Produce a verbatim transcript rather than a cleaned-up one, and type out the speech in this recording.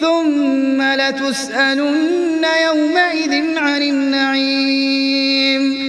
ثم لتسألن يومئذ عن النعيم.